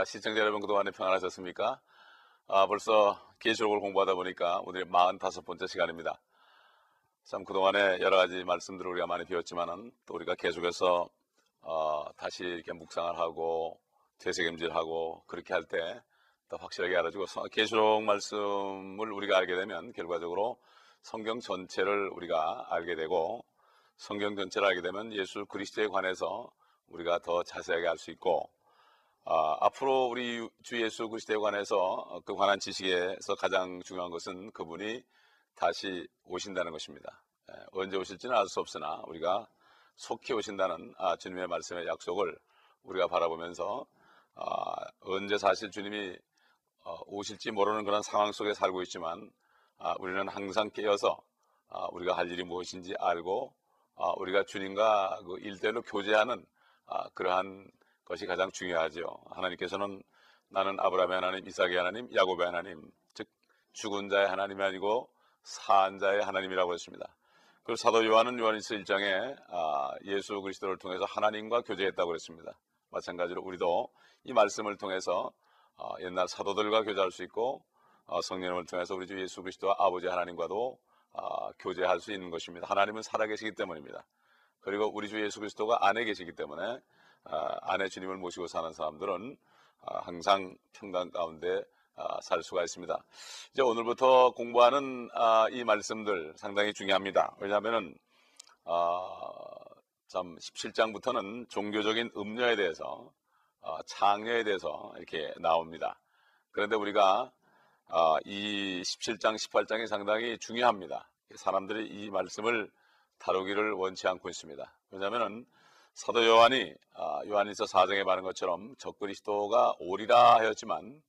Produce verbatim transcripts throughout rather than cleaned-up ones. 아, 시청자 여러분 그동안에 평안하셨습니까? 아, 벌써 계시록을 공부하다 보니까 오늘이 사십오 번째 시간입니다. 참 그동안에 여러 가지 말씀들을 우리가 많이 배웠지만은 또 우리가 계속해서 어, 다시 이렇게 묵상을 하고 되새김질하고 그렇게 할 때 더 확실하게 알아주고 계시록 말씀을 우리가 알게 되면 결과적으로 성경 전체를 우리가 알게 되고 성경 전체를 알게 되면 예수 그리스도에 관해서 우리가 더 자세하게 알 수 있고 아, 앞으로 우리 주 예수 그리스도에 관해서 그 관한 지식에서 가장 중요한 것은 그분이 다시 오신다는 것입니다. 예, 언제 오실지는 알 수 없으나 우리가 속히 오신다는 아, 주님의 말씀의 약속을 우리가 바라보면서 아, 언제 사실 주님이 어, 오실지 모르는 그런 상황 속에 살고 있지만 아, 우리는 항상 깨어서 아, 우리가 할 일이 무엇인지 알고 아, 우리가 주님과 그 일대일로 교제하는 아, 그러한 것이 가장 중요하죠. 하나님께서는 나는 아브라함의 하나님, 이삭의 하나님, 야곱의 하나님, 즉 죽은 자의 하나님이 아니고 사한 자의 하나님이라고 했습니다. 그리고 사도 요한은 요한일서 일 장에 아, 예수 그리스도를 통해서 하나님과 교제했다고 했습니다. 마찬가지로 우리도 이 말씀을 통해서 아, 옛날 사도들과 교제할 수 있고 아, 성령님을 통해서 우리 주 예수 그리스도와 아버지 하나님과도 아, 교제할 수 있는 것입니다. 하나님은 살아계시기 때문입니다. 그리고 우리 주 예수 그리스도가 안에 계시기 때문에 아, 안에 주님을 모시고 사는 사람들은 아, 항상 평강 가운데 아, 살 수가 있습니다. 이제 오늘부터 공부하는 아, 이 말씀들 상당히 중요합니다. 왜냐하면은 아, 참 십칠 장부터는 종교적인 음녀에 대해서 아, 창녀에 대해서 이렇게 나옵니다. 그런데 우리가 아, 이 십칠 장, 십팔 장이 상당히 중요합니다. 사람들이 이 말씀을 다루기를 원치 않고 있습니다. 왜냐하면은 사도 요한이 아, 요한일서 사 장에 말한 것처럼 적그리스도가 오리라 하였지만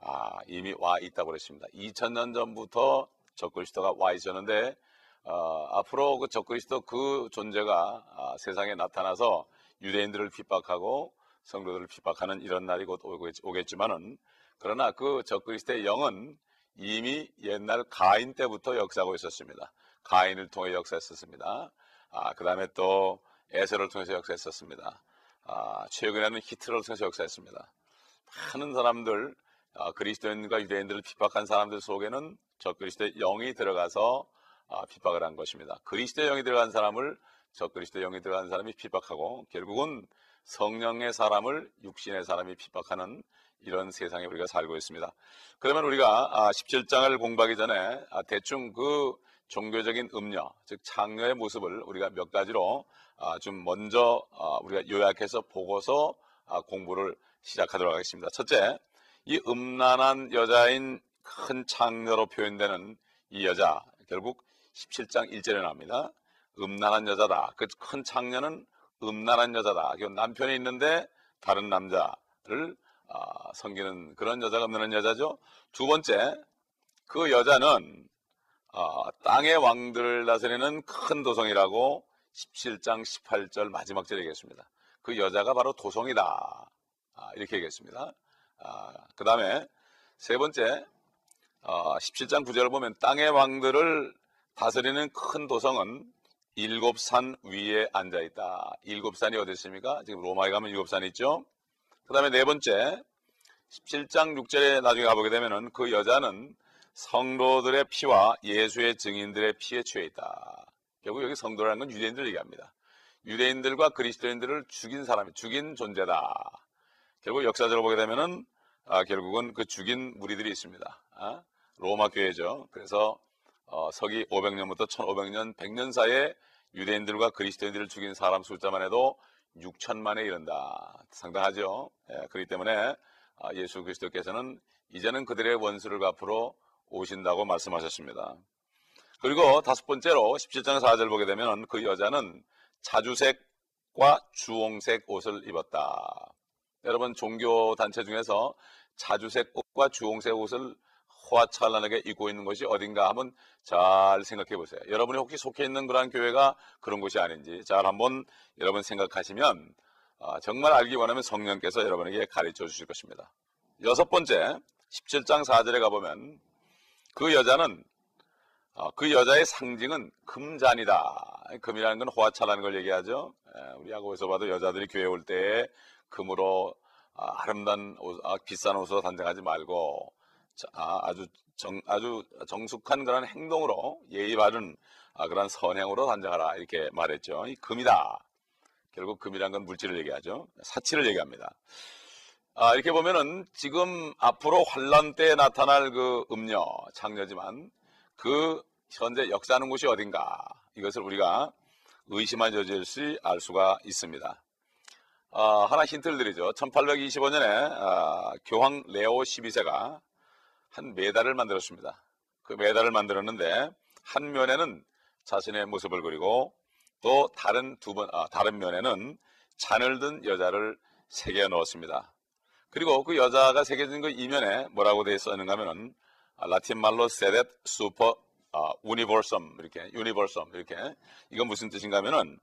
아, 이미 와 있다고 그랬습니다. 이천 년 전부터 적그리스도가 와 있었는데 어, 앞으로 그 적그리스도 그 존재가 아, 세상에 나타나서 유대인들을 핍박하고 성도들을 핍박하는 이런 날이 곧 오겠지만은 그러나 그 적그리스도의 영은 이미 옛날 가인 때부터 역사하고 있었습니다. 가인을 통해 역사했었습니다. 아, 그 다음에 또 에서를 통해서 역사했었습니다. 아, 최근에는 히틀러를 통해서 역사했습니다. 많은 사람들, 아, 그리스도인과 유대인들을 핍박한 사람들 속에는 적그리스도의 영이 들어가서 아, 핍박을 한 것입니다. 그리스도의 영이 들어간 사람을 적그리스도의 영이 들어간 사람이 핍박하고 결국은 성령의 사람을 육신의 사람이 핍박하는 이런 세상에 우리가 살고 있습니다. 그러면 우리가 아, 십칠 장을 공부하기 전에 아, 대충 그 종교적인 음녀, 즉 창녀의 모습을 우리가 몇 가지로 아, 좀 먼저 아, 우리가 요약해서 보고서 아, 공부를 시작하도록 하겠습니다. 첫째, 이 음란한 여자인 큰 창녀로 표현되는 이 여자, 결국 십칠 장 일 절에 나옵니다. 음란한 여자다. 그 큰 창녀는 음란한 여자다. 남편이 있는데 다른 남자를 아, 섬기는 그런 여자가 음란한 여자죠. 두 번째, 그 여자는 아, 땅의 왕들을 다스리는 큰 도성이라고 십칠 장 십팔 절 마지막 절에 얘기했습니다. 그 여자가 바로 도성이다. 아, 이렇게 얘기했습니다. 아, 그 다음에 세 번째, 아, 십칠 장 구 절을 보면 땅의 왕들을 다스리는 큰 도성은 일곱 산 위에 앉아있다. 일곱 산이 어디 있습니까? 지금 로마에 가면 일곱 산이 있죠. 그 다음에 네 번째, 십칠 장 육 절에 나중에 가보게 되면은 그 여자는 성도들의 피와 예수의 증인들의 피에 취해 있다. 결국 여기 성도라는 건 유대인들 얘기합니다. 유대인들과 그리스도인들을 죽인 사람이 죽인 존재다. 결국 역사적으로 보게 되면은 아, 결국은 그 죽인 무리들이 있습니다. 아? 로마 교회죠. 그래서 어, 서기 오백 년부터 천오백 년, 백 년 사이에 유대인들과 그리스도인들을 죽인 사람 숫자만 해도 육천만에 이른다. 상당하죠. 예, 그렇기 때문에 아, 예수 그리스도께서는 이제는 그들의 원수를 갚으러 오신다고 말씀하셨습니다. 그리고 다섯 번째로 십칠 장 사 절 보게 되면 그 여자는 자주색과 주홍색 옷을 입었다. 여러분 종교 단체 중에서 자주색 옷과 주홍색 옷을 호화찬란하게 입고 있는 것이 어딘가 한번 잘 생각해 보세요. 여러분이 혹시 속해 있는 그런 교회가 그런 곳이 아닌지 잘 한번 여러분 생각하시면 아, 정말 알기 원하면 성령께서 여러분에게 가르쳐 주실 것입니다. 여섯 번째, 십칠 장 사 절에 가보면 그 여자는 그 여자의 상징은 금잔이다. 금이라는 건 호화찬란한 걸 얘기하죠. 우리 야고보에서 봐도 여자들이 교회 올 때 금으로 아, 아름다운 옷, 아, 비싼 옷으로 단정하지 말고 아, 아주, 정, 아주 정숙한 그런 행동으로 예의 바른 아, 그런 선행으로 단정하라 이렇게 말했죠. 이 금이다. 결국 금이란 건 물질을 얘기하죠. 사치를 얘기합니다. 아, 이렇게 보면은 지금 앞으로 환란 때에 나타날 그 음녀, 창녀지만 그 현재 역사하는 곳이 어딘가 이것을 우리가 의심한 여지없이 알 수가 있습니다. 아, 하나 힌트를 드리죠. 천팔백이십오 년에 아, 교황 레오 십이 세가 한 메달을 만들었습니다. 그 메달을 만들었는데 한 면에는 자신의 모습을 그리고 또 다른 두 번, 아, 다른 면에는 잔을 든 여자를 새겨 넣었습니다. 그리고 그 여자가 새겨진 그 이면에 뭐라고 되어 있었는가 하면은 아, 라틴 말로 세뎃 슈퍼 아, 유니버섬 이렇게 유니버섬 이렇게 이건 무슨 뜻인가 하면은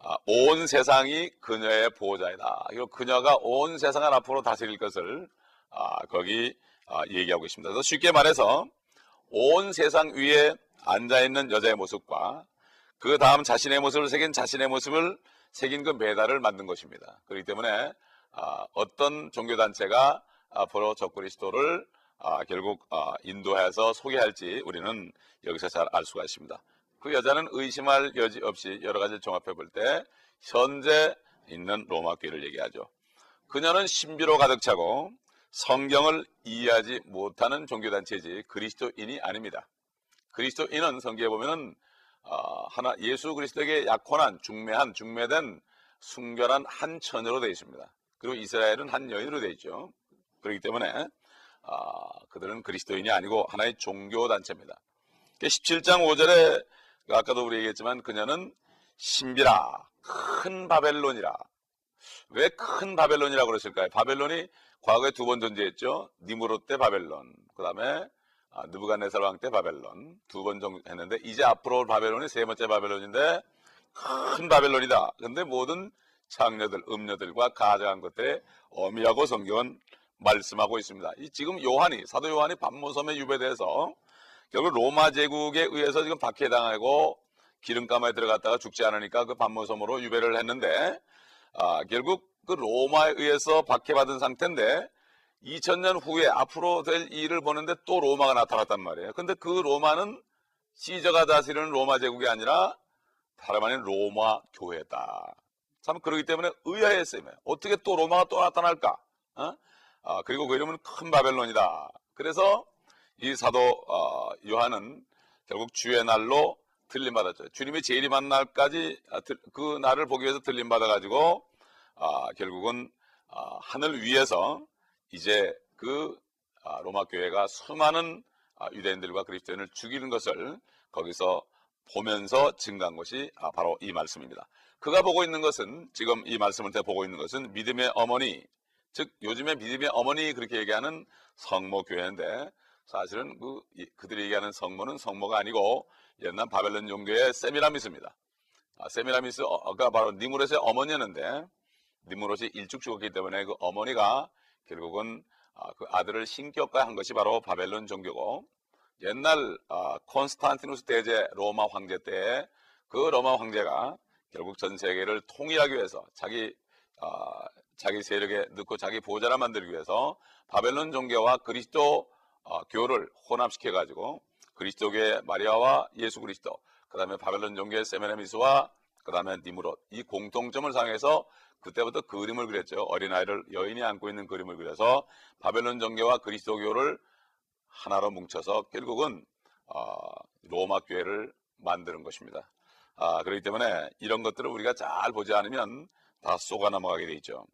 아, 온 세상이 그녀의 보호자이다. 그리고 그녀가 온 세상을 앞으로 다스릴 것을 아, 거기 아, 얘기하고 있습니다. 그래서 쉽게 말해서 온 세상 위에 앉아있는 여자의 모습과 그 다음 자신의 모습을 새긴 자신의 모습을 새긴 그 메달을 만든 것입니다. 그렇기 때문에 아, 어떤 종교단체가 앞으로 적그리스도를 아, 결국 아, 인도해서 소개할지 우리는 여기서 잘 알 수가 있습니다. 그 여자는 의심할 여지 없이 여러 가지를 종합해 볼 때 현재 있는 로마 교회를 얘기하죠. 그녀는 신비로 가득 차고 성경을 이해하지 못하는 종교단체지 그리스도인이 아닙니다. 그리스도인은 성경에 보면은 어, 하나 예수 그리스도에게 약혼한 중매한 중매된 순결한 한 처녀로 되어 있습니다. 그리고 이스라엘은 한 여인으로 되어 있죠. 그렇기 때문에 어, 그들은 그리스도인이 아니고 하나의 종교단체입니다. 십칠 장 오 절에 아까도 우리 얘기했지만 그녀는 신비라 큰 바벨론이라. 왜 큰 바벨론이라고 그랬을까요? 바벨론이 과거에 두 번 존재했죠. 니므롯 때 바벨론, 그 다음에 아, 느부갓네살 왕 때 바벨론 두 번 했는데 이제 앞으로 올 바벨론이 세 번째 바벨론인데 큰 바벨론이다. 그런데 모든 창녀들, 음녀들과 가장한 것들의 어미라고 성경은 말씀하고 있습니다. 이 지금 요한이 사도 요한이 반모섬에 유배돼서 결국 로마 제국에 의해서 지금 박해당하고 기름감에 들어갔다가 죽지 않으니까 그 반모섬으로 유배를 했는데 아, 결국 그 로마에 의해서 박해받은 상태인데 이천 년 후에 앞으로 될 일을 보는데 또 로마가 나타났단 말이에요. 근데 그 로마는 시저가 다스리는 로마 제국이 아니라 다름 아닌 로마 교회다. 참 그러기 때문에 의아했어요. 어떻게 또 로마가 또 나타날까? 어? 아, 그리고 그 이름은 큰 바벨론이다. 그래서 이 사도 어, 요한은 결국 주의 날로 들림받았죠. 주님이 재림한 날까지 아, 들, 그 날을 보기 위해서 들림받아가지고 아, 결국은 아, 하늘 위에서 이제 그 아, 로마 교회가 수많은 아, 유대인들과 그리스도인을 죽이는 것을 거기서 보면서 증거한 것이 아, 바로 이 말씀입니다. 그가 보고 있는 것은 지금 이 말씀을 때 보고 있는 것은 믿음의 어머니, 즉 요즘에 믿음의 어머니 그렇게 얘기하는 성모 교회인데 사실은 그, 그들이 얘기하는 성모는 성모가 아니고 옛날 바벨론 종교의 세미라미스입니다. 아, 세미라미스가 바로 니므롯의 어머니였는데 니므롯이 일찍 죽었기 때문에 그 어머니가 결국은 아, 그 아들을 신격화한 것이 바로 바벨론 종교고 옛날 아, 콘스탄티누스 대제 로마 황제 때에 그 로마 황제가 결국 전 세계를 통일하기 위해서 자기 아, 자기 세력에 넣고 자기 보호자를 만들기 위해서 바벨론 종교와 그리스도 아, 교를 혼합시켜 가지고 그리스도교의 마리아와 예수 그리스도 그 다음에 바벨론 종교의 세메네미스와 그 다음에 니므롯 이 공통점을 상해서 그때부터 그림을 그렸죠. 어린아이를 여인이 안고 있는 그림을 그려서 바벨론 종교와 그리스도교를 하나로 뭉쳐서 결국은 어, 로마 교회를 만드는 것입니다. 아, 그렇기 때문에 이런 것들을 우리가 잘 보지 않으면 다 속아 넘어가게 돼 있죠.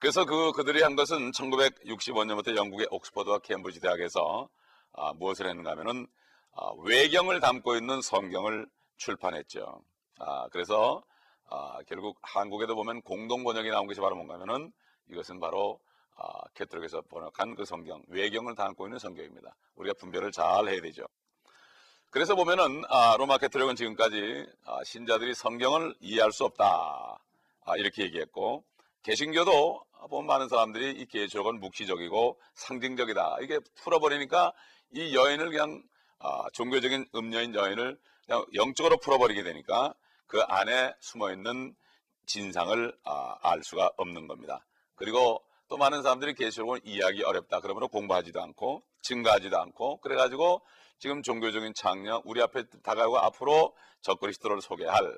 그래서 그, 그들이 한 것은 천구백육십오 년부터 영국의 옥스퍼드와 캠브리지 대학에서 아, 무엇을 했는가 하면은 아, 외경을 담고 있는 성경을 출판했죠. 아, 그래서 아, 결국 한국에도 보면 공동 번역이 나온 것이 바로 뭔가 하면은 이것은 바로 아, 캐톨릭에서 번역한 그 성경, 외경을 담고 있는 성경입니다. 우리가 분별을 잘 해야 되죠. 그래서 보면은 아, 로마 캐톨릭은 지금까지 아, 신자들이 성경을 이해할 수 없다 아, 이렇게 얘기했고 개신교도 보면 많은 사람들이 이 개조록은 묵시적이고 상징적이다 이게 풀어버리니까 이 여인을 그냥 아, 종교적인 음녀인 여인을 그냥 영적으로 풀어버리게 되니까 그 안에 숨어있는 진상을 아, 알 수가 없는 겁니다. 그리고 또 많은 사람들이 계시록을 이해하기 어렵다. 그러므로 공부하지도 않고 증가하지도 않고 그래가지고 지금 종교적인 창녀 우리 앞에 다가오고 앞으로 적그리스도를 소개할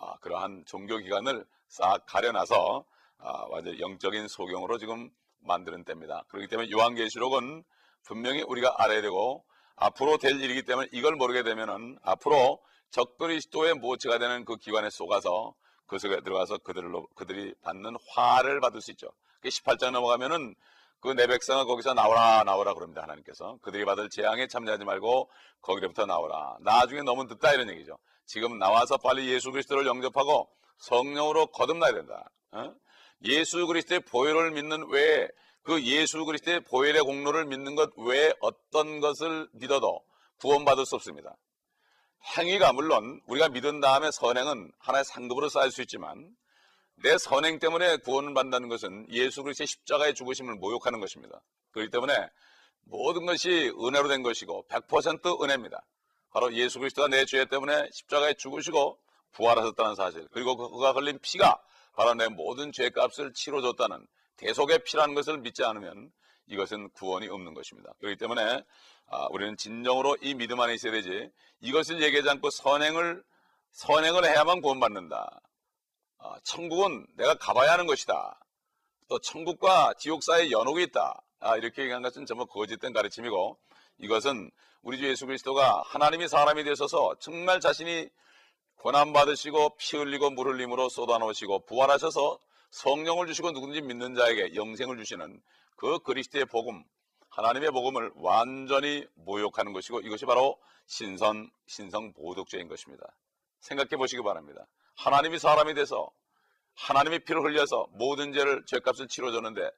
아, 그러한 종교기관을 싹 가려놔서 아, 완전 영적인 소경으로 지금 만드는 때입니다. 그렇기 때문에 요한계시록은 분명히 우리가 알아야 되고 앞으로 될 일이기 때문에 이걸 모르게 되면은 앞으로 적그리스도의 모체가 되는 그 기관에 속아서 그 속에 들어가서 그들로 그들이 받는 화를 받을 수 있죠. 십팔 장 넘어가면은 그 내 백성은 거기서 나오라 나오라 그럽니다. 하나님께서 그들이 받을 재앙에 참여하지 말고 거기로부터 나오라. 나중에 너무 늦다 이런 얘기죠. 지금 나와서 빨리 예수 그리스도를 영접하고 성령으로 거듭나야 된다. 어? 예수 그리스도의 보혈을 믿는 외에 그 예수 그리스도의 보혈의 공로를 믿는 것 외에 어떤 것을 믿어도 구원받을 수 없습니다. 행위가 물론 우리가 믿은 다음에 선행은 하나의 상급으로 쌓일 수 있지만 내 선행 때문에 구원을 받는다는 것은 예수 그리스도의 십자가의 죽으심을 모욕하는 것입니다. 그렇기 때문에 모든 것이 은혜로 된 것이고 백 퍼센트 은혜입니다. 바로 예수 그리스도가 내 죄 때문에 십자가에 죽으시고 부활하셨다는 사실, 그리고 그가 흘린 피가 바로 내 모든 죄값을 치러줬다는 대속의 피라는 것을 믿지 않으면 이것은 구원이 없는 것입니다. 그렇기 때문에 우리는 진정으로 이 믿음 안에 있어야 되지 이것을 얘기하지 않고 선행을 선행을 해야만 구원받는다. 천국은 내가 가봐야 하는 것이다. 또 천국과 지옥 사이에 연옥이 있다. 아, 이렇게 얘기한 것은 전부 거짓된 가르침이고 이것은 우리 주 예수 그리스도가 하나님이 사람이 되셔서 정말 자신이 고난받으시고 피 흘리고 물 흘림으로 쏟아놓으시고 부활하셔서 성령을 주시고 누구든지 믿는 자에게 영생을 주시는 그 그리스도의 복음, 하나님의 복음을 완전히 모욕하는 것이고 이것이 바로 신선, 신성 보독죄인 것입니다. 생각해 보시기 바랍니다. 하나님이 사람이 돼서 하나님이 피를 흘려서 모든 죄를 죄값을 치러줬는데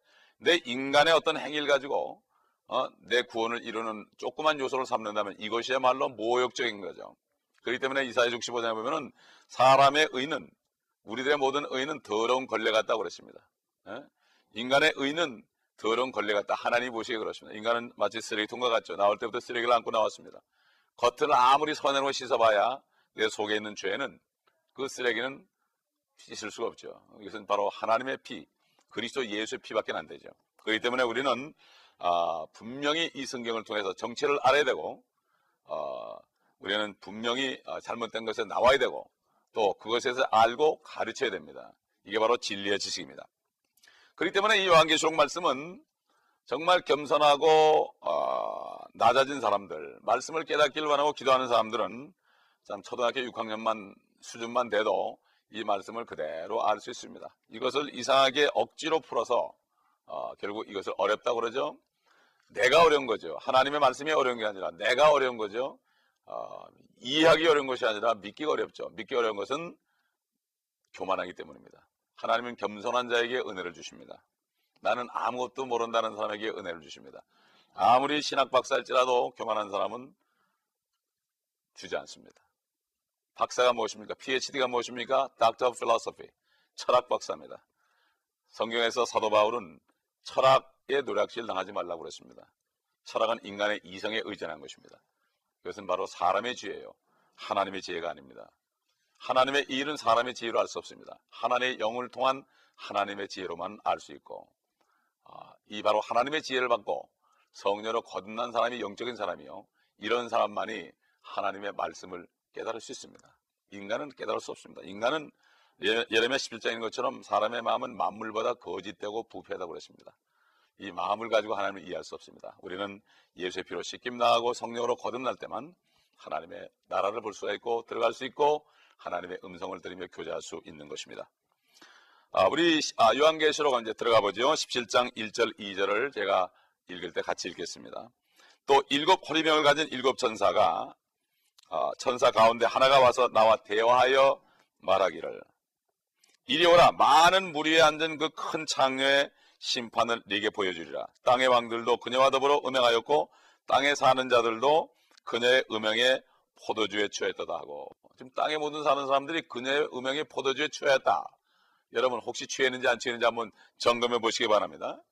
내 인간의 어떤 행위를 가지고 어, 내 구원을 이루는 조그만 요소를 삼는다면 이것이야말로 모욕적인 거죠. 그렇기 때문에 이사야 육십오 장에 보면은 사람의 의는 우리들의 모든 의는 더러운 걸레 같다고 그랬습니다. 에? 인간의 의는 더러운 걸레 같다. 하나님 보시기에 그렇습니다. 인간은 마치 쓰레기통과 같죠. 나올 때부터 쓰레기를 안고 나왔습니다. 겉을 아무리 선으로 씻어봐야 내 속에 있는 죄는 그 쓰레기는 씻을 수가 없죠. 이것은 바로 하나님의 피, 그리스도 예수의 피밖에 안 되죠. 그렇기 때문에 우리는 아, 분명히 이 성경을 통해서 정체를 알아야 되고 어, 우리는 분명히 잘못된 것에 나와야 되고 또 그것에서 알고 가르쳐야 됩니다. 이게 바로 진리의 지식입니다. 그렇기 때문에 이 요한계시록 말씀은 정말 겸손하고 어, 낮아진 사람들, 말씀을 깨닫기를 원하고 기도하는 사람들은 참 초등학교 육 학년만 수준만 돼도 이 말씀을 그대로 알 수 있습니다. 이것을 이상하게 억지로 풀어서 어, 결국 이것을 어렵다고 그러죠. 내가 어려운 거죠. 하나님의 말씀이 어려운 게 아니라 내가 어려운 거죠. 어, 이해하기 어려운 것이 아니라 믿기가 어렵죠. 믿기 어려운 것은 교만하기 때문입니다. 하나님은 겸손한 자에게 은혜를 주십니다. 나는 아무것도 모른다는 사람에게 은혜를 주십니다. 아무리 신학 박사일지라도 교만한 사람은 주지 않습니다. 박사가 무엇입니까? 피에이치디가 무엇입니까? Doctor of Philosophy, 철학 박사입니다. 성경에서 사도 바울은 철학의 노략질 당하지 말라고 그랬습니다. 철학은 인간의 이성에 의존한 것입니다. 그것은 바로 사람의 지혜예요. 하나님의 지혜가 아닙니다. 하나님의 일은 사람의 지혜로 알 수 없습니다. 하나님의 영을 통한 하나님의 지혜로만 알 수 있고 아, 이 바로 하나님의 지혜를 받고 성녀로 거듭난 사람이 영적인 사람이요. 이런 사람만이 하나님의 말씀을 깨달을 수 있습니다. 인간은 깨달을 수 없습니다. 인간은 예레미야 십일 장인 것처럼 사람의 마음은 만물보다 거짓되고 부패하다고 그랬습니다. 이 마음을 가지고 하나님을 이해할 수 없습니다. 우리는 예수의 피로 씻김 나하고 성령으로 거듭날 때만 하나님의 나라를 볼 수가 있고 들어갈 수 있고 하나님의 음성을 들으며 교제할 수 있는 것입니다. 아, 우리 아, 요한계시록 이제 들어가 보죠. 십칠 장 일 절 이 절을 제가 읽을 때 같이 읽겠습니다. 또 일곱 호리병을 가진 일곱 천사가 아, 천사 가운데 하나가 와서 나와 대화하여 말하기를 이리 오라 많은 무리에 앉은 그 큰 창녀의 심판을 네게 보여주리라. 땅의 왕들도 그녀와 더불어 음행하였고 땅에 사는 자들도 그녀의 음행에 포도주에 취하였다 하고 지금 땅에 모든 사는 사람들이 그녀의 음행에 포도주에 취하였다. 여러분 혹시 취했는지 안 취했는지 한번 점검해 보시기 바랍니다.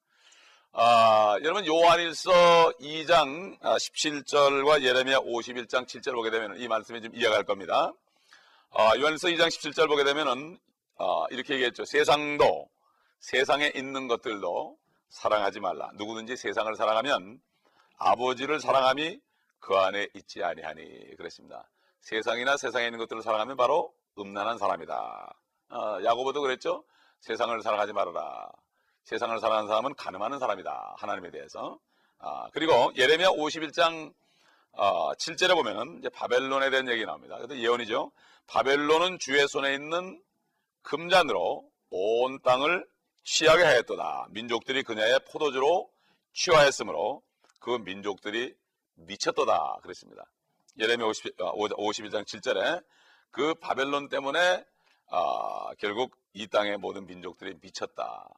아, 여러분 요한일서 이 장 십칠 절과 예레미야 오십일 장 칠 절 보게 되면 이 말씀이 좀 이어갈 겁니다. 아, 요한일서 이 장 십칠 절 보게 되면 아, 이렇게 얘기했죠. 세상도 세상에 있는 것들도 사랑하지 말라. 누구든지 세상을 사랑하면 아버지를 사랑함이 그 안에 있지 아니하니. 그랬습니다. 세상이나 세상에 있는 것들을 사랑하면 바로 음란한 사람이다. 어, 야고보도 그랬죠. 세상을 사랑하지 말아라. 세상을 사랑하는 사람은 가늠하는 사람이다. 하나님에 대해서. 아, 그리고 예레미야 오십일 장 어, 칠 절에 보면은 이제 바벨론에 대한 얘기 나옵니다. 그래서 예언이죠. 바벨론은 주의 손에 있는 금잔으로 온 땅을 취하게 하였도다. 민족들이 그녀의 포도주로 취하였으므로 그 민족들이 미쳤도다. 그랬습니다. 예레미야 오십일 장 칠 절에 그 바벨론 때문에 아, 결국 이 땅의 모든 민족들이 미쳤다.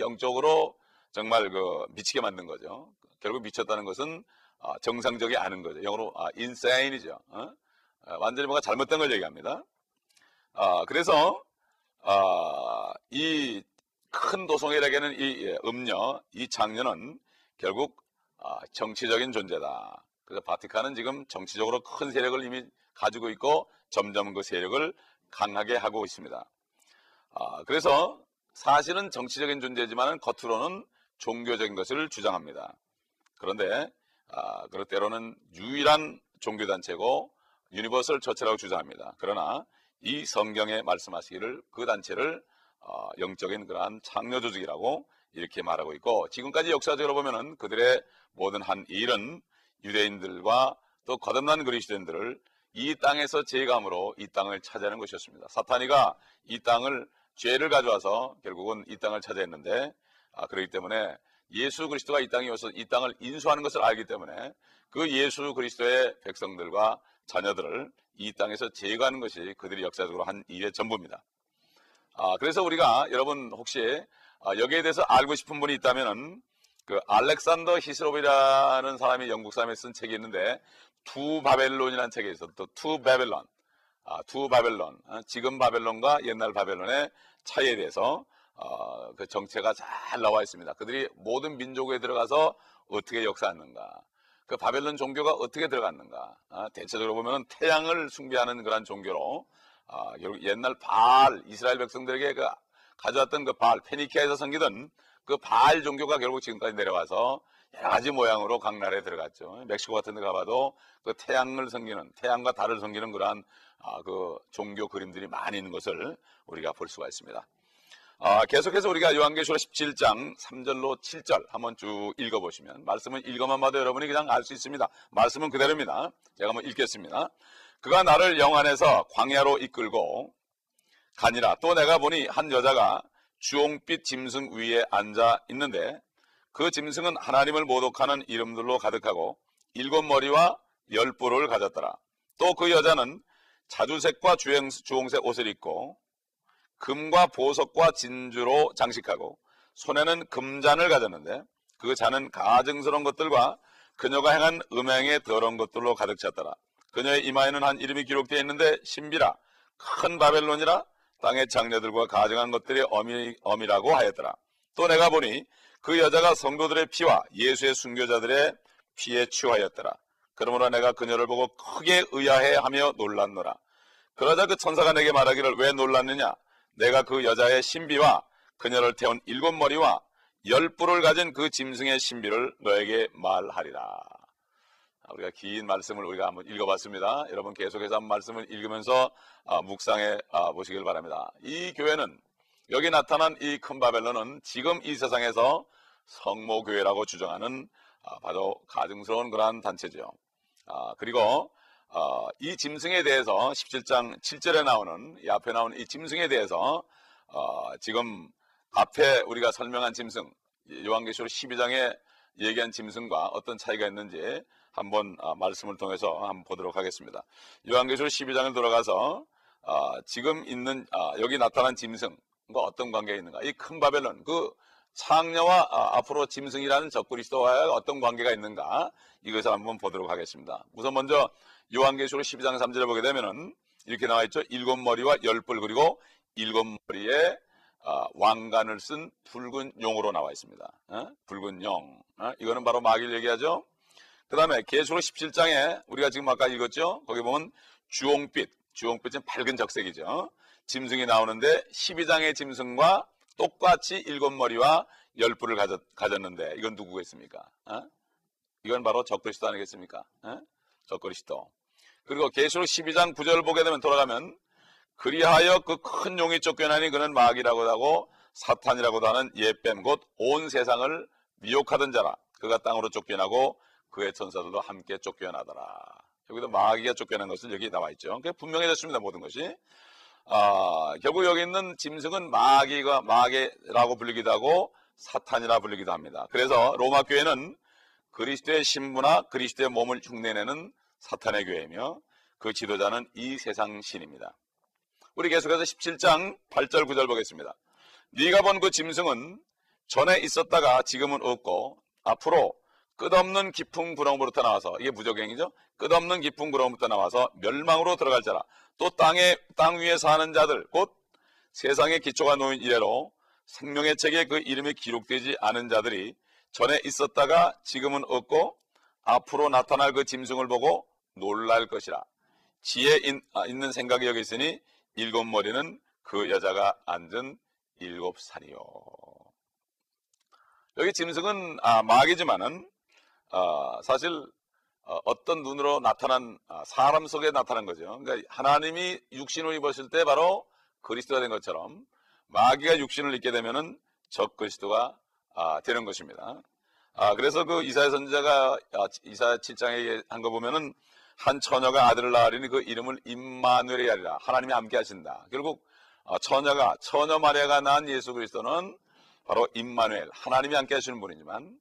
영적으로 정말 그 미치게 만든 거죠. 결국 미쳤다는 것은 아, 정상적이 않은 거죠. 영어로 아, insane이죠. 어? 아, 완전히 뭔가 잘못된 걸 얘기합니다. 아, 그래서 아, 이 큰 도성에게는 이 음녀, 이 장녀는 결국 아, 정치적인 존재다. 그래서 바티칸은 지금 정치적으로 큰 세력을 이미 가지고 있고 점점 그 세력을 강하게 하고 있습니다. 아, 그래서 사실은 정치적인 존재지만 겉으로는 종교적인 것을 주장합니다. 그런데 아, 그럴 때로는 유일한 종교단체고 유니버설 처치라고 주장합니다. 그러나 이 성경에 말씀하시기를 그 단체를 어, 영적인 그러한 창녀조직이라고 이렇게 말하고 있고, 지금까지 역사적으로 보면은 그들의 모든 한 일은 유대인들과 또 거듭난 그리스도인들을 이 땅에서 재감으로 이 땅을 차지하는 것이었습니다. 사탄이가 이 땅을 죄를 가져와서 결국은 이 땅을 차지했는데, 아, 그렇기 때문에 예수 그리스도가 이 땅에 와서 이 땅을 인수하는 것을 알기 때문에 그 예수 그리스도의 백성들과 자녀들을 이 땅에서 제거하는 것이 그들이 역사적으로 한 일의 전부입니다. 아, 그래서 우리가 여러분 혹시 아, 여기에 대해서 알고 싶은 분이 있다면은 그 알렉산더 히스롭이라는 사람이 영국 사람이 쓴 책이 있는데 투 바벨론이라는 책에 있어. 또 투 바벨론, 아, 투 바벨론, 아, 지금 바벨론과 옛날 바벨론의 차이에 대해서 어, 그 정체가 잘 나와 있습니다. 그들이 모든 민족에 들어가서 어떻게 역사하는가, 그 바벨론 종교가 어떻게 들어갔는가. 아, 대체적으로 보면은 태양을 숭배하는 그런 종교로 아, 옛날 바알, 이스라엘 백성들에게 그 가져왔던 그 바알, 페니키아에서 섬기던 그 바알 종교가 결국 지금까지 내려와서 여러 가지 모양으로 각 나라에 들어갔죠. 멕시코 같은 데 가봐도 그 태양을 섬기는, 태양과 달을 섬기는 그러한 아, 그 종교 그림들이 많이 있는 것을 우리가 볼 수가 있습니다. 아, 계속해서 우리가 요한계시록 십칠 장 삼 절로 칠 절 한번 쭉 읽어보시면, 말씀은 읽어만 봐도 여러분이 그냥 알 수 있습니다. 말씀은 그대로입니다. 제가 한번 읽겠습니다. 그가 나를 영 안에서 광야로 이끌고 가니라. 또 내가 보니 한 여자가 주홍빛 짐승 위에 앉아 있는데 그 짐승은 하나님을 모독하는 이름들로 가득하고 일곱 머리와 열 뿔을 가졌더라. 또 그 여자는 자주색과 주홍색 옷을 입고 금과 보석과 진주로 장식하고 손에는 금잔을 가졌는데 그 잔은 가증스러운 것들과 그녀가 행한 음행의 더러운 것들로 가득 찼더라. 그녀의 이마에는 한 이름이 기록되어 있는데 신비라, 큰 바벨론이라, 땅의 장녀들과 가증한 것들이 어미, 어미라고 하였더라. 또 내가 보니 그 여자가 성도들의 피와 예수의 순교자들의 피에 취하였더라. 그러므로 내가 그녀를 보고 크게 의아해하며 놀랐노라. 그러자 그 천사가 내게 말하기를, 왜 놀랐느냐? 내가 그 여자의 신비와 그녀를 태운 일곱 머리와 열 뿔을 가진 그 짐승의 신비를 너에게 말하리라. 우리가 긴 말씀을 우리가 한번 읽어봤습니다. 여러분 계속해서 한번 말씀을 읽으면서 아, 묵상해 아, 보시길 바랍니다. 이 교회는, 여기 나타난 이 큰 바벨론은 지금 이 세상에서 성모교회라고 주장하는 아, 바로 가증스러운 그러한 단체죠. 아, 그리고 어, 이 짐승에 대해서 십칠 장 칠 절에 나오는 이 앞에 나오는 이 짐승에 대해서 어, 지금 앞에 우리가 설명한 짐승, 요한계시록 십이 장에 얘기한 짐승과 어떤 차이가 있는지 한번 어, 말씀을 통해서 한번 보도록 하겠습니다. 요한계시록 십이 장을 돌아가서 어, 지금 있는 어, 여기 나타난 짐승과 어떤 관계가 있는가, 이 큰 바벨론, 그 창녀와 아, 앞으로 짐승이라는 적그리스도와의 어떤 관계가 있는가, 이것을 한번 보도록 하겠습니다. 우선 먼저 요한계시록 십이 장 삼 절에 보게 되면은 이렇게 나와 있죠. 일곱 머리와 열 뿔, 그리고 일곱 머리에 아, 왕관을 쓴 붉은 용으로 나와 있습니다. 어? 붉은 용, 어? 이거는 바로 마귀를 얘기하죠. 그 다음에 계시록 십칠 장에 우리가 지금 아까 읽었죠. 거기 보면 주홍빛, 주홍빛은 밝은 적색이죠. 짐승이 나오는데 십이 장의 짐승과 똑같이 일곱 머리와 열 뿔을 가졌는데 이건 누구겠습니까? 어? 이건 바로 적그리스도 아니겠습니까? 어? 적그리스도. 그리고 계시록 십이 장 구 절을 보게 되면 돌아가면 그리하여 그 큰 용이 쫓겨나니 그는 마귀라고도 하고 사탄이라고도 하는 예뱀 곧 온 세상을 미혹하던 자라. 그가 땅으로 쫓겨나고 그의 천사들도 함께 쫓겨나더라. 여기도 마귀가 쫓겨난 것은 여기 나와 있죠. 그러니까 분명해졌습니다. 모든 것이. 아, 결국 여기 있는 짐승은 마귀가 마귀라고 불리기도 하고 사탄이라 불리기도 합니다. 그래서 로마 교회는 그리스도의 신부나 그리스도의 몸을 흉내내는 사탄의 교회이며 그 지도자는 이 세상 신입니다. 우리 계속해서 십칠 장 팔 절 구 절 보겠습니다. 네가 본 그 짐승은 전에 있었다가 지금은 없고 앞으로 끝없는 깊은 구렁부터 나와서, 이게 무적행이죠. 끝없는 깊은 구렁부터 나와서 멸망으로 들어갈 자라. 또 땅에 땅 위에 사는 자들 곧 세상의 기초가 놓인 이래로 생명의 책에 그 이름이 기록되지 않은 자들이 전에 있었다가 지금은 없고 앞으로 나타날 그 짐승을 보고 놀랄 것이라. 지혜 있는 생각이 여기 있으니 일곱 머리는 그 여자가 앉은 일곱 살이요. 여기 짐승은 아, 마귀지만은 어, 사실 어, 어떤 눈으로 나타난 아, 사람 속에 나타난 거죠. 그러니까 하나님이 육신을 입었을 때 바로 그리스도가 된 것처럼 마귀가 육신을 입게 되면은 적그리스도가 아, 되는 것입니다. 아, 그래서 그 이사야 선지자가 아, 이사야 칠 장에 한 거 보면은 한 처녀가 아들을 낳으리니 그 이름을 임마누엘이 하리라. 하나님이 함께 하신다. 결국 어, 처녀가 처녀 마리아가 낳은 예수 그리스도는 바로 임마누엘, 하나님이 함께 하시는 분이지만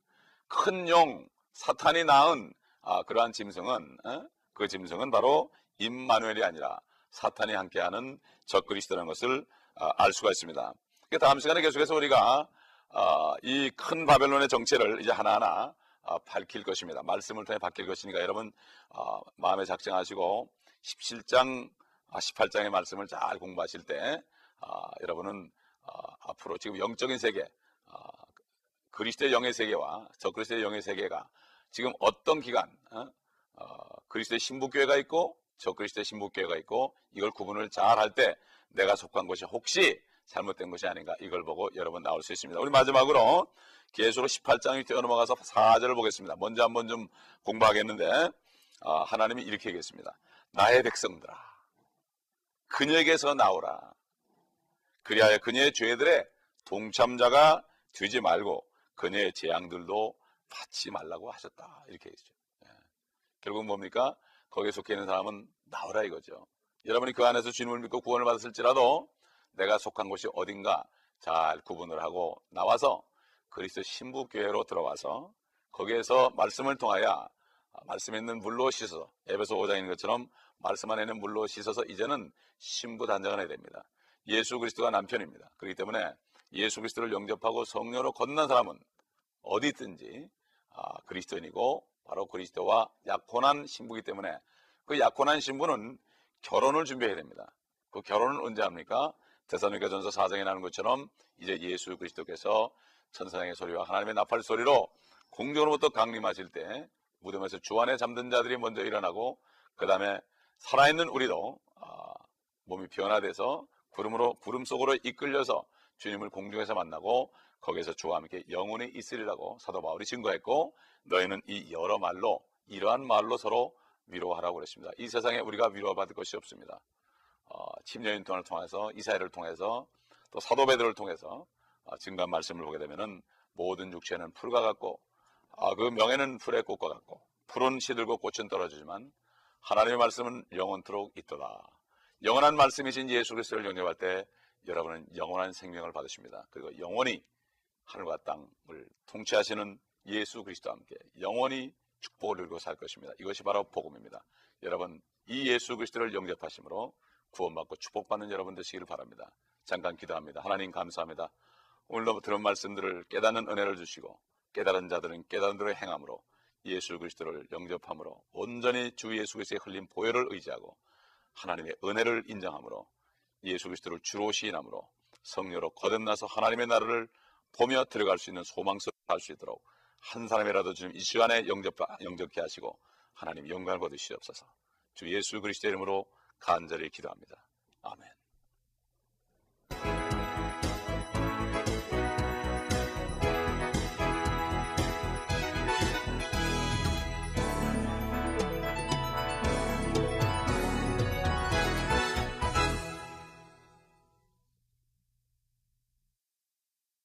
큰 용 사탄이 낳은 아, 그러한 짐승은 어? 그 짐승은 바로 임마누엘이 아니라 사탄이 함께하는 적그리스도라는 것을 어, 알 수가 있습니다. 다음 시간에 계속해서 우리가 어, 이 큰 바벨론의 정체를 이제 하나하나 어, 밝힐 것입니다. 말씀을 통해 밝힐 것이니까 여러분 어, 마음에 작정하시고 십칠 장 십팔 장의 말씀을 잘 공부하실 때 아, 여러분은 아, 앞으로 지금 영적인 세계, 아, 그리스도의 영의 세계와 적그리스도의 영의 세계가 지금 어떤 기간, 어? 어, 그리스도의 신부교회가 있고 적그리스도의 신부교회가 있고 이걸 구분을 잘 할 때 내가 속한 것이 혹시 잘못된 것이 아닌가 이걸 보고 여러분 나올 수 있습니다. 우리 마지막으로 계시록 십팔 장이 뛰어넘어가서 사 절을 보겠습니다. 먼저 한번 좀 공부하겠는데 아, 하나님이 이렇게 얘기했습니다. 나의 백성들아 그녀에게서 나오라. 그리하여 그녀의 죄들에 동참자가 되지 말고 그녀의 재앙들도 받지 말라고 하셨다. 이렇게 얘기죠. 예. 결국은 뭡니까? 거기에 속해 있는 사람은 나오라 이거죠. 여러분이 그 안에서 주님을 믿고 구원을 받았을지라도 내가 속한 곳이 어딘가 잘 구분을 하고 나와서 그리스도 신부교회로 들어와서 거기에서 말씀을 통하여 말씀에 있는 물로 씻어서 에베소 오 장에 있는 것처럼 말씀 안에는 물로 씻어서 이제는 신부 단장을 해야 됩니다. 예수 그리스도가 남편입니다. 그렇기 때문에 예수 그리스도를 영접하고 성령으로 건넌 사람은 어디 있든지 아, 그리스도인이고 바로 그리스도와 약혼한 신부이기 때문에 그 약혼한 신부는 결혼을 준비해야 됩니다. 그 결혼은 언제 합니까? 데살로니가 전서 사 장에 나오는 것처럼 이제 예수 그리스도께서 천사장의 소리와 하나님의 나팔 소리로 공중으로부터 강림하실 때 무덤에서 주 안에 잠든 자들이 먼저 일어나고 그 다음에 살아있는 우리도 아, 몸이 변화돼서 구름으로 구름 속으로 이끌려서 주님을 공중에서 만나고 거기에서 주와 함께 영원히 있으리라고 사도 바울이 증거했고 너희는 이 여러 말로 이러한 말로 서로 위로하라고 그랬습니다. 이 세상에 우리가 위로받을 것이 없습니다. 어, 침례인턴을 통해서 이사야를 통해서 또 사도 베드로를 통해서 어, 증거한 말씀을 보게 되면은 모든 육체는 풀과 같고 아, 그 명예는 풀의 꽃과 같고 풀은 시들고 꽃은 떨어지지만 하나님의 말씀은 영원토록 있도다. 영원한 말씀이신 예수 그리스도를 영접할 때 여러분은 영원한 생명을 받으십니다. 그리고 영원히 하늘과 땅을 통치하시는 예수 그리스도와 함께 영원히 축복을 누리고 살 것입니다. 이것이 바로 복음입니다. 여러분 이 예수 그리스도를 영접하심으로 구원받고 축복받는 여러분 되시기를 바랍니다. 잠깐 기도합니다. 하나님 감사합니다. 오늘도 들은 말씀들을 깨닫는 은혜를 주시고 깨달은 자들은 깨달은 대로 행함으로 예수 그리스도를 영접함으로 온전히 주 예수 그리스도의 흘린 보혈을 의지하고 하나님의 은혜를 인정함으로 예수 그리스도를 주로 시인함으로 성령으로 거듭나서 하나님의 나라를 보며 들어갈 수 있는 소망스러워 할 수 있도록 한 사람이라도 지금 이 시간에 영접, 영접케 하시고 하나님 영광을 받으시옵소서. 주 예수 그리스도의 이름으로 간절히 기도합니다. 아멘.